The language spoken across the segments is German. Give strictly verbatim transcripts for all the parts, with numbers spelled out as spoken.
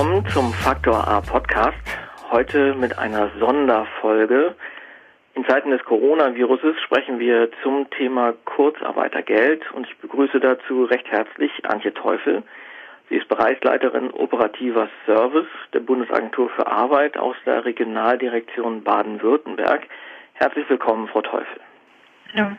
willkommen zum Faktor A Podcast. Heute mit einer Sonderfolge. In Zeiten des Coronaviruses sprechen wir zum Thema Kurzarbeitergeld und ich begrüße dazu recht herzlich Antje Teufel. Sie ist Bereichsleiterin Operativer Service der Bundesagentur für Arbeit aus der Regionaldirektion Baden-Württemberg. Herzlich willkommen, Frau Teufel. Hallo.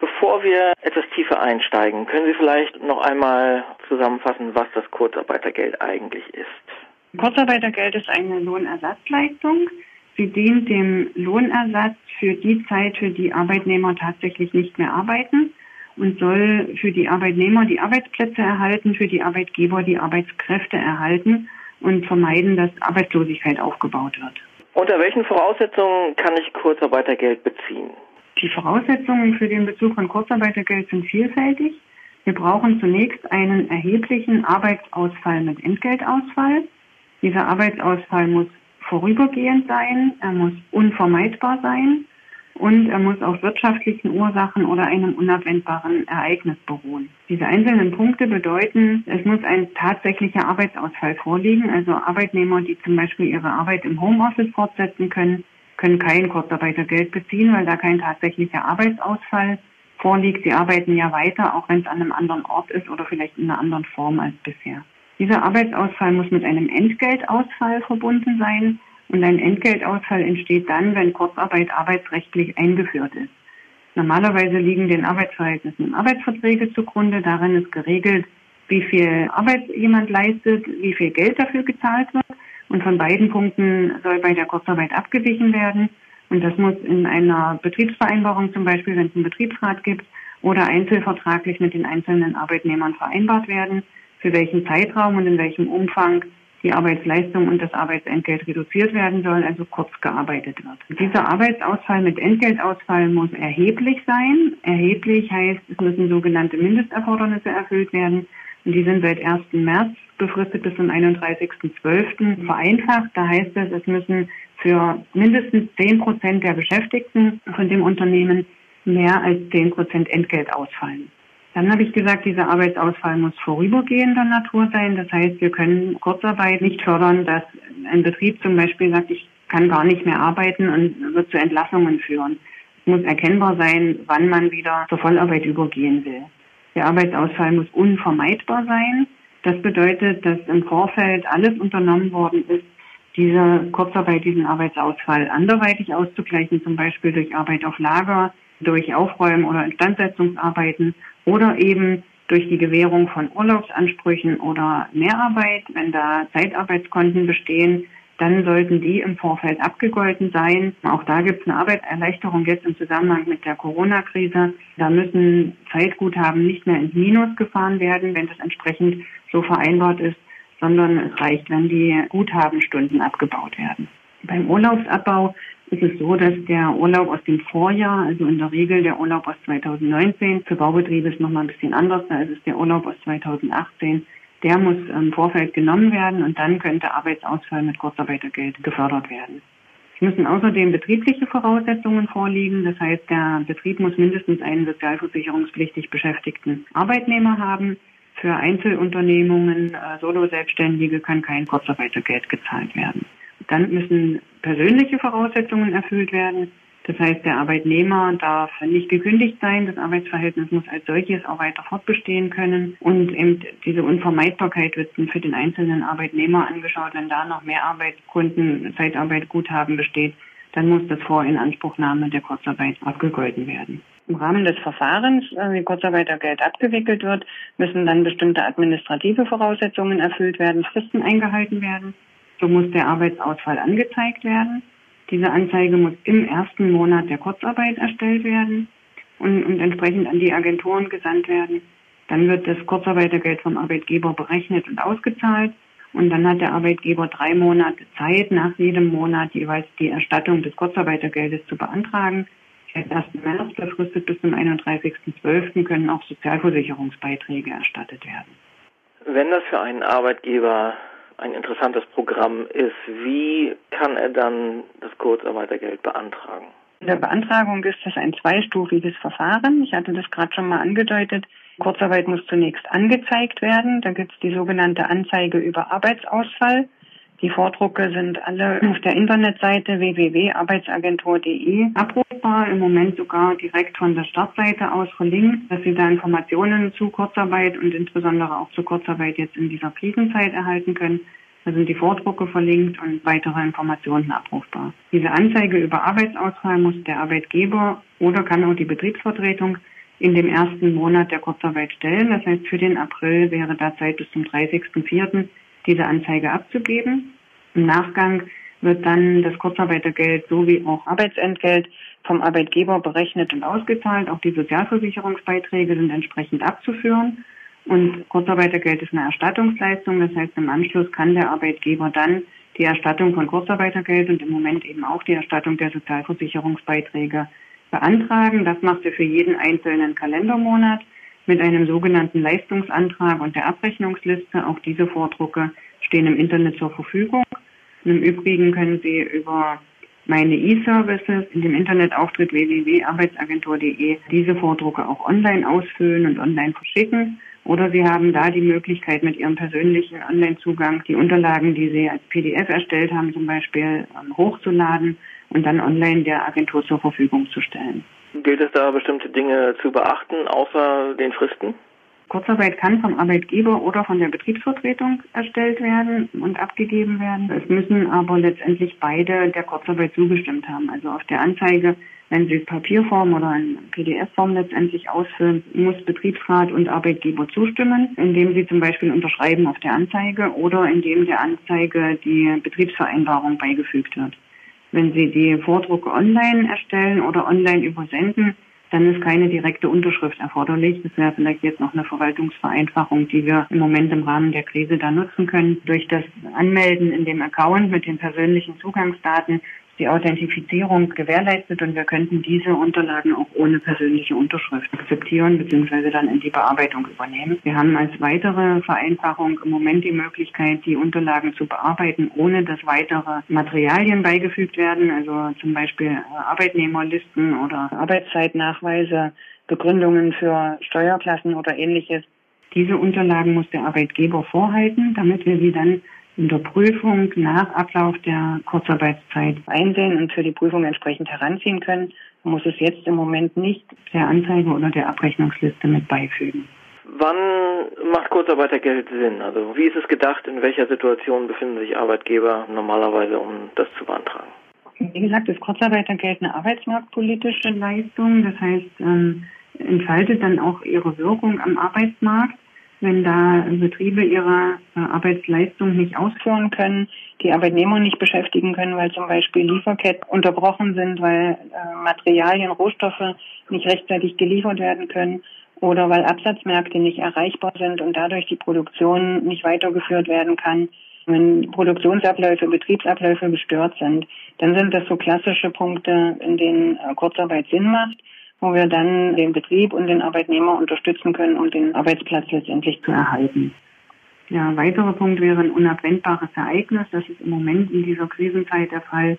Bevor wir etwas tiefer einsteigen, können Sie vielleicht noch einmal zusammenfassen, was das Kurzarbeitergeld eigentlich ist? Kurzarbeitergeld ist eine Lohnersatzleistung. Sie dient dem Lohnersatz für die Zeit, für die Arbeitnehmer tatsächlich nicht mehr arbeiten und soll für die Arbeitnehmer die Arbeitsplätze erhalten, für die Arbeitgeber die Arbeitskräfte erhalten und vermeiden, dass Arbeitslosigkeit aufgebaut wird. Unter welchen Voraussetzungen kann ich Kurzarbeitergeld beziehen? Die Voraussetzungen für den Bezug von Kurzarbeitergeld sind vielfältig. Wir brauchen zunächst einen erheblichen Arbeitsausfall mit Entgeltausfall. Dieser Arbeitsausfall muss vorübergehend sein, er muss unvermeidbar sein und er muss auf wirtschaftlichen Ursachen oder einem unabwendbaren Ereignis beruhen. Diese einzelnen Punkte bedeuten, es muss ein tatsächlicher Arbeitsausfall vorliegen. Also Arbeitnehmer, die zum Beispiel ihre Arbeit im Homeoffice fortsetzen können, können kein Kurzarbeitergeld beziehen, weil da kein tatsächlicher Arbeitsausfall vorliegt. Sie arbeiten ja weiter, auch wenn es an einem anderen Ort ist oder vielleicht in einer anderen Form als bisher. Dieser Arbeitsausfall muss mit einem Entgeltausfall verbunden sein. Und ein Entgeltausfall entsteht dann, wenn Kurzarbeit arbeitsrechtlich eingeführt ist. Normalerweise liegen den Arbeitsverhältnissen Arbeitsverträge zugrunde. Darin ist geregelt, wie viel Arbeit jemand leistet, wie viel Geld dafür gezahlt wird. Und von beiden Punkten soll bei der Kurzarbeit abgewichen werden. Und das muss in einer Betriebsvereinbarung zum Beispiel, wenn es einen Betriebsrat gibt, oder einzelvertraglich mit den einzelnen Arbeitnehmern vereinbart werden, für welchen Zeitraum und in welchem Umfang die Arbeitsleistung und das Arbeitsentgelt reduziert werden soll, also kurz gearbeitet wird. Dieser Arbeitsausfall mit Entgeltausfall muss erheblich sein. Erheblich heißt, es müssen sogenannte Mindesterfordernisse erfüllt werden. Und die sind seit ersten März befristet bis zum einunddreißigsten zwölften vereinfacht. Da heißt es, es müssen für mindestens zehn Prozent der Beschäftigten von dem Unternehmen mehr als zehn Prozent Entgelt ausfallen. Dann habe ich gesagt, dieser Arbeitsausfall muss vorübergehender Natur sein. Das heißt, wir können Kurzarbeit nicht fördern, dass ein Betrieb zum Beispiel sagt, ich kann gar nicht mehr arbeiten und wird zu Entlassungen führen. Es muss erkennbar sein, wann man wieder zur Vollarbeit übergehen will. Der Arbeitsausfall muss unvermeidbar sein. Das bedeutet, dass im Vorfeld alles unternommen worden ist, diese Kurzarbeit, diesen Arbeitsausfall anderweitig auszugleichen, zum Beispiel durch Arbeit auf Lager, durch Aufräumen oder Instandsetzungsarbeiten oder eben durch die Gewährung von Urlaubsansprüchen oder Mehrarbeit. Wenn da Zeitarbeitskonten bestehen, dann sollten die im Vorfeld abgegolten sein. Auch da gibt es eine Arbeitserleichterung jetzt im Zusammenhang mit der Corona-Krise. Da müssen Zeitguthaben nicht mehr ins Minus gefahren werden, wenn das entsprechend so vereinbart ist, sondern es reicht, wenn die Guthabenstunden abgebaut werden. Beim Urlaubsabbau ist es so, dass der Urlaub aus dem Vorjahr, also in der Regel der Urlaub aus zweitausendneunzehn, für Baubetriebe ist nochmal ein bisschen anders, da ist es der Urlaub aus zweitausendachtzehn, der muss im Vorfeld genommen werden und dann könnte Arbeitsausfall mit Kurzarbeitergeld gefördert werden. Es müssen außerdem betriebliche Voraussetzungen vorliegen. Das heißt, der Betrieb muss mindestens einen sozialversicherungspflichtig beschäftigten Arbeitnehmer haben. Für Einzelunternehmungen, Solo-Selbstständige kann kein Kurzarbeitergeld gezahlt werden. Dann müssen persönliche Voraussetzungen erfüllt werden. Das heißt, der Arbeitnehmer darf nicht gekündigt sein, das Arbeitsverhältnis muss als solches auch weiter fortbestehen können und eben diese Unvermeidbarkeit wird für den einzelnen Arbeitnehmer angeschaut. Wenn da noch mehr Arbeitskunden, Zeitarbeit, Guthaben besteht, dann muss das vor Inanspruchnahme der Kurzarbeit abgegolten werden. Im Rahmen des Verfahrens, wie Kurzarbeitergeld abgewickelt wird, müssen dann bestimmte administrative Voraussetzungen erfüllt werden, Fristen eingehalten werden. So muss der Arbeitsausfall angezeigt werden. Diese Anzeige muss im ersten Monat der Kurzarbeit erstellt werden und, und entsprechend an die Agenturen gesandt werden. Dann wird das Kurzarbeitergeld vom Arbeitgeber berechnet und ausgezahlt. Und dann hat der Arbeitgeber drei Monate Zeit, nach jedem Monat jeweils die Erstattung des Kurzarbeitergeldes zu beantragen. Seit ersten März befristet bis zum einunddreißigsten zwölften können auch Sozialversicherungsbeiträge erstattet werden. Wenn das für einen Arbeitgeber ein interessantes Programm ist, wie kann er dann das Kurzarbeitergeld beantragen? In der Beantragung ist das ein zweistufiges Verfahren. Ich hatte das gerade schon mal angedeutet. Kurzarbeit muss zunächst angezeigt werden. Da gibt es die sogenannte Anzeige über Arbeitsausfall. Die Vordrucke sind alle auf der Internetseite w w w punkt arbeitsagentur punkt d e abrufbar, im Moment sogar direkt von der Startseite aus verlinkt, dass Sie da Informationen zu Kurzarbeit und insbesondere auch zu Kurzarbeit jetzt in dieser Krisenzeit erhalten können. Da sind die Vordrucke verlinkt und weitere Informationen abrufbar. Diese Anzeige über Arbeitsausfall muss der Arbeitgeber oder kann auch die Betriebsvertretung in dem ersten Monat der Kurzarbeit stellen. Das heißt, für den April wäre da Zeit bis zum dreißigsten vierten diese Anzeige abzugeben. Im Nachgang wird dann das Kurzarbeitergeld sowie auch Arbeitsentgelt vom Arbeitgeber berechnet und ausgezahlt. Auch die Sozialversicherungsbeiträge sind entsprechend abzuführen. Und Kurzarbeitergeld ist eine Erstattungsleistung. Das heißt, im Anschluss kann der Arbeitgeber dann die Erstattung von Kurzarbeitergeld und im Moment eben auch die Erstattung der Sozialversicherungsbeiträge beantragen. Das macht er für jeden einzelnen Kalendermonat mit einem sogenannten Leistungsantrag und der Abrechnungsliste. Auch diese Vordrucke stehen im Internet zur Verfügung. Und im Übrigen können Sie über meine E-Services in dem Internetauftritt w w w punkt arbeitsagentur punkt d e diese Vordrucke auch online ausfüllen und online verschicken. Oder Sie haben da die Möglichkeit, mit Ihrem persönlichen Online-Zugang die Unterlagen, die Sie als P D F erstellt haben, zum Beispiel hochzuladen und dann online der Agentur zur Verfügung zu stellen. Gilt es da, bestimmte Dinge zu beachten, außer den Fristen? Kurzarbeit kann vom Arbeitgeber oder von der Betriebsvertretung erstellt werden und abgegeben werden. Es müssen aber letztendlich beide der Kurzarbeit zugestimmt haben. Also auf der Anzeige, wenn Sie Papierform oder in P D F-Form letztendlich ausfüllen, muss Betriebsrat und Arbeitgeber zustimmen, indem Sie zum Beispiel unterschreiben auf der Anzeige oder indem der Anzeige die Betriebsvereinbarung beigefügt wird. Wenn Sie die Vordrucke online erstellen oder online übersenden, dann ist keine direkte Unterschrift erforderlich. Das wäre vielleicht jetzt noch eine Verwaltungsvereinfachung, die wir im Moment im Rahmen der Krise da nutzen können. Durch das Anmelden in dem Account mit den persönlichen Zugangsdaten ist die Authentifizierung gewährleistet und wir könnten diese Unterlagen auch ohne persönliche Unterschrift akzeptieren bzw. dann in die Bearbeitung übernehmen. Wir haben als weitere Vereinfachung im Moment die Möglichkeit, die Unterlagen zu bearbeiten, ohne dass weitere Materialien beigefügt werden, also zum Beispiel Arbeitnehmerlisten oder Arbeitszeitnachweise, Begründungen für Steuerklassen oder ähnliches. Diese Unterlagen muss der Arbeitgeber vorhalten, damit wir sie dann in der Prüfung nach Ablauf der Kurzarbeitszeit einsehen und für die Prüfung entsprechend heranziehen können. Man muss es jetzt im Moment nicht der Anzeige oder der Abrechnungsliste mit beifügen. Wann macht Kurzarbeitergeld Sinn? Also wie ist es gedacht, in welcher Situation befinden sich Arbeitgeber normalerweise, um das zu beantragen? Wie gesagt, ist Kurzarbeitergeld eine arbeitsmarktpolitische Leistung. Das heißt, ähm, entfaltet dann auch ihre Wirkung am Arbeitsmarkt. Wenn da Betriebe ihre Arbeitsleistung nicht ausführen können, die Arbeitnehmer nicht beschäftigen können, weil zum Beispiel Lieferketten unterbrochen sind, weil Materialien, Rohstoffe nicht rechtzeitig geliefert werden können oder weil Absatzmärkte nicht erreichbar sind und dadurch die Produktion nicht weitergeführt werden kann. Wenn Produktionsabläufe, Betriebsabläufe gestört sind, dann sind das so klassische Punkte, in denen Kurzarbeit Sinn macht, wo wir dann den Betrieb und den Arbeitnehmer unterstützen können, um den Arbeitsplatz letztendlich zu erhalten. Ja, ein weiterer Punkt wäre ein unabwendbares Ereignis. Das ist im Moment in dieser Krisenzeit der Fall.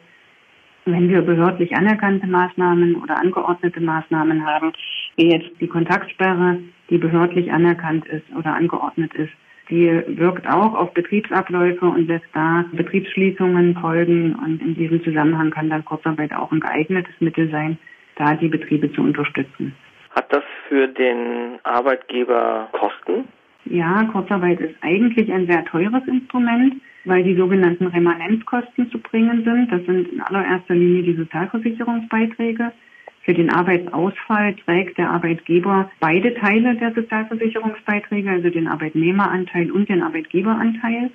Wenn wir behördlich anerkannte Maßnahmen oder angeordnete Maßnahmen haben, wie jetzt die Kontaktsperre, die behördlich anerkannt ist oder angeordnet ist, die wirkt auch auf Betriebsabläufe und lässt da Betriebsschließungen folgen. Und in diesem Zusammenhang kann dann Kurzarbeit auch ein geeignetes Mittel sein, da die Betriebe zu unterstützen. Hat das für den Arbeitgeber Kosten? Ja, Kurzarbeit ist eigentlich ein sehr teures Instrument, weil die sogenannten Remanenzkosten zu bringen sind. Das sind in allererster Linie die Sozialversicherungsbeiträge. Für den Arbeitsausfall trägt der Arbeitgeber beide Teile der Sozialversicherungsbeiträge, also den Arbeitnehmeranteil und den Arbeitgeberanteil.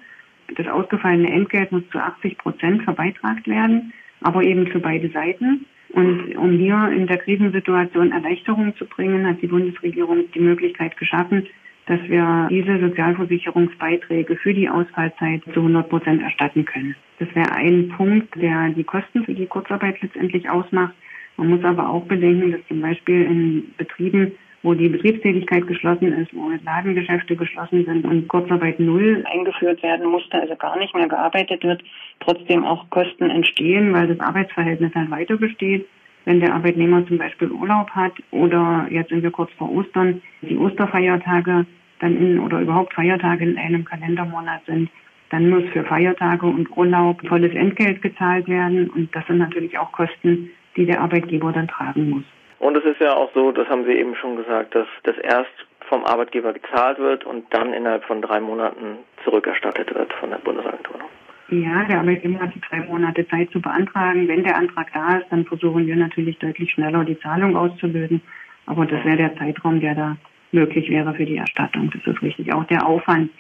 Das ausgefallene Entgelt muss zu achtzig Prozent verbeitragt werden, aber eben für beide Seiten. Und um hier in der Krisensituation Erleichterung zu bringen, hat die Bundesregierung die Möglichkeit geschaffen, dass wir diese Sozialversicherungsbeiträge für die Ausfallzeit zu hundert Prozent erstatten können. Das wäre ein Punkt, der die Kosten für die Kurzarbeit letztendlich ausmacht. Man muss aber auch bedenken, dass zum Beispiel in Betrieben, wo die Betriebstätigkeit geschlossen ist, wo Ladengeschäfte geschlossen sind und Kurzarbeit null eingeführt werden musste, also gar nicht mehr gearbeitet wird, trotzdem auch Kosten entstehen, weil das Arbeitsverhältnis dann weiter besteht. wenn der Arbeitnehmer zum Beispiel Urlaub hat oder jetzt sind wir kurz vor Ostern, die Osterfeiertage dann in oder überhaupt Feiertage in einem Kalendermonat sind, dann muss für Feiertage und Urlaub volles Entgelt gezahlt werden. Und das sind natürlich auch Kosten, die der Arbeitgeber dann tragen muss. Und es ist ja auch so, das haben Sie eben schon gesagt, dass das erst vom Arbeitgeber gezahlt wird und dann innerhalb von drei Monaten zurückerstattet wird von der Bundesagentur. Ja, der Arbeitgeber hat drei Monate Zeit zu beantragen. Wenn der Antrag da ist, dann versuchen wir natürlich deutlich schneller, die Zahlung auszulösen. Aber das wäre der Zeitraum, der da möglich wäre für die Erstattung. Das ist richtig. Auch der Aufwand,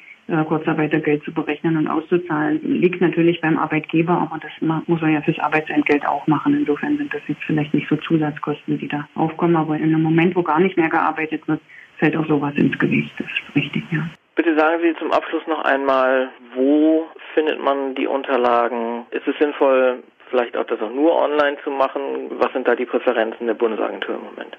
Kurzarbeitergeld zu berechnen und auszuzahlen, liegt natürlich beim Arbeitgeber, aber das muss er ja fürs Arbeitsentgelt auch machen. Insofern sind das jetzt vielleicht nicht so Zusatzkosten, die da aufkommen. Aber in einem Moment, wo gar nicht mehr gearbeitet wird, fällt auch sowas ins Gewicht. Das ist richtig, ja. Bitte sagen Sie zum Abschluss noch einmal, wo findet man die Unterlagen? Ist es sinnvoll, vielleicht auch das auch nur online zu machen? Was sind da die Präferenzen der Bundesagentur im Moment?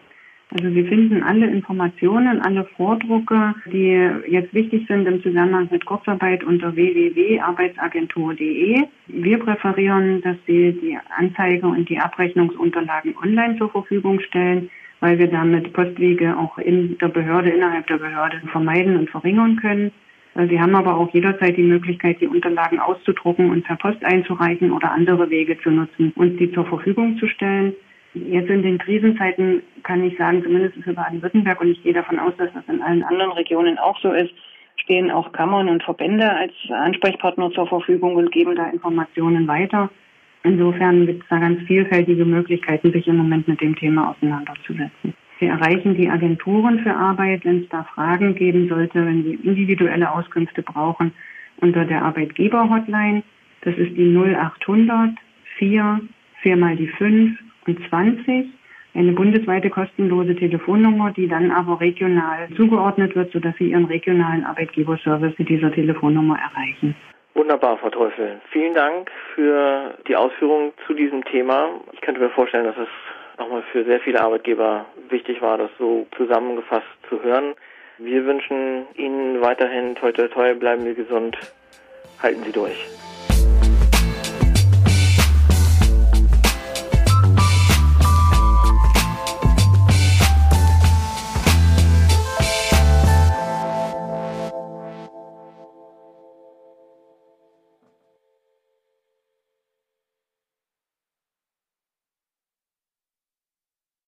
Also Sie finden alle Informationen, alle Vordrucke, die jetzt wichtig sind im Zusammenhang mit Kurzarbeit unter w w w punkt arbeitsagentur punkt d e. Wir präferieren, dass Sie die Anzeige und die Abrechnungsunterlagen online zur Verfügung stellen, weil wir damit Postwege auch in der Behörde, innerhalb der Behörde vermeiden und verringern können. Sie haben aber auch jederzeit die Möglichkeit, die Unterlagen auszudrucken und per Post einzureichen oder andere Wege zu nutzen und sie zur Verfügung zu stellen. Jetzt in den Krisenzeiten kann ich sagen, zumindest für Baden-Württemberg, und ich gehe davon aus, dass das in allen anderen Regionen auch so ist, stehen auch Kammern und Verbände als Ansprechpartner zur Verfügung und geben da Informationen weiter. Insofern gibt es da ganz vielfältige Möglichkeiten, sich im Moment mit dem Thema auseinanderzusetzen. Wir erreichen die Agenturen für Arbeit, wenn es da Fragen geben sollte, wenn Sie individuelle Auskünfte brauchen, unter der Arbeitgeber-Hotline. Das ist die null acht hundert vier, vier mal die fünf und zwanzig. Eine bundesweite kostenlose Telefonnummer, die dann aber regional zugeordnet wird, sodass Sie Ihren regionalen Arbeitgeberservice mit dieser Telefonnummer erreichen. Wunderbar, Frau Teufel. Vielen Dank für die Ausführungen zu diesem Thema. Ich könnte mir vorstellen, dass es nochmal für sehr viele Arbeitgeber wichtig war, das so zusammengefasst zu hören. Wir wünschen Ihnen weiterhin toi toi toi, bleiben wir gesund, halten Sie durch.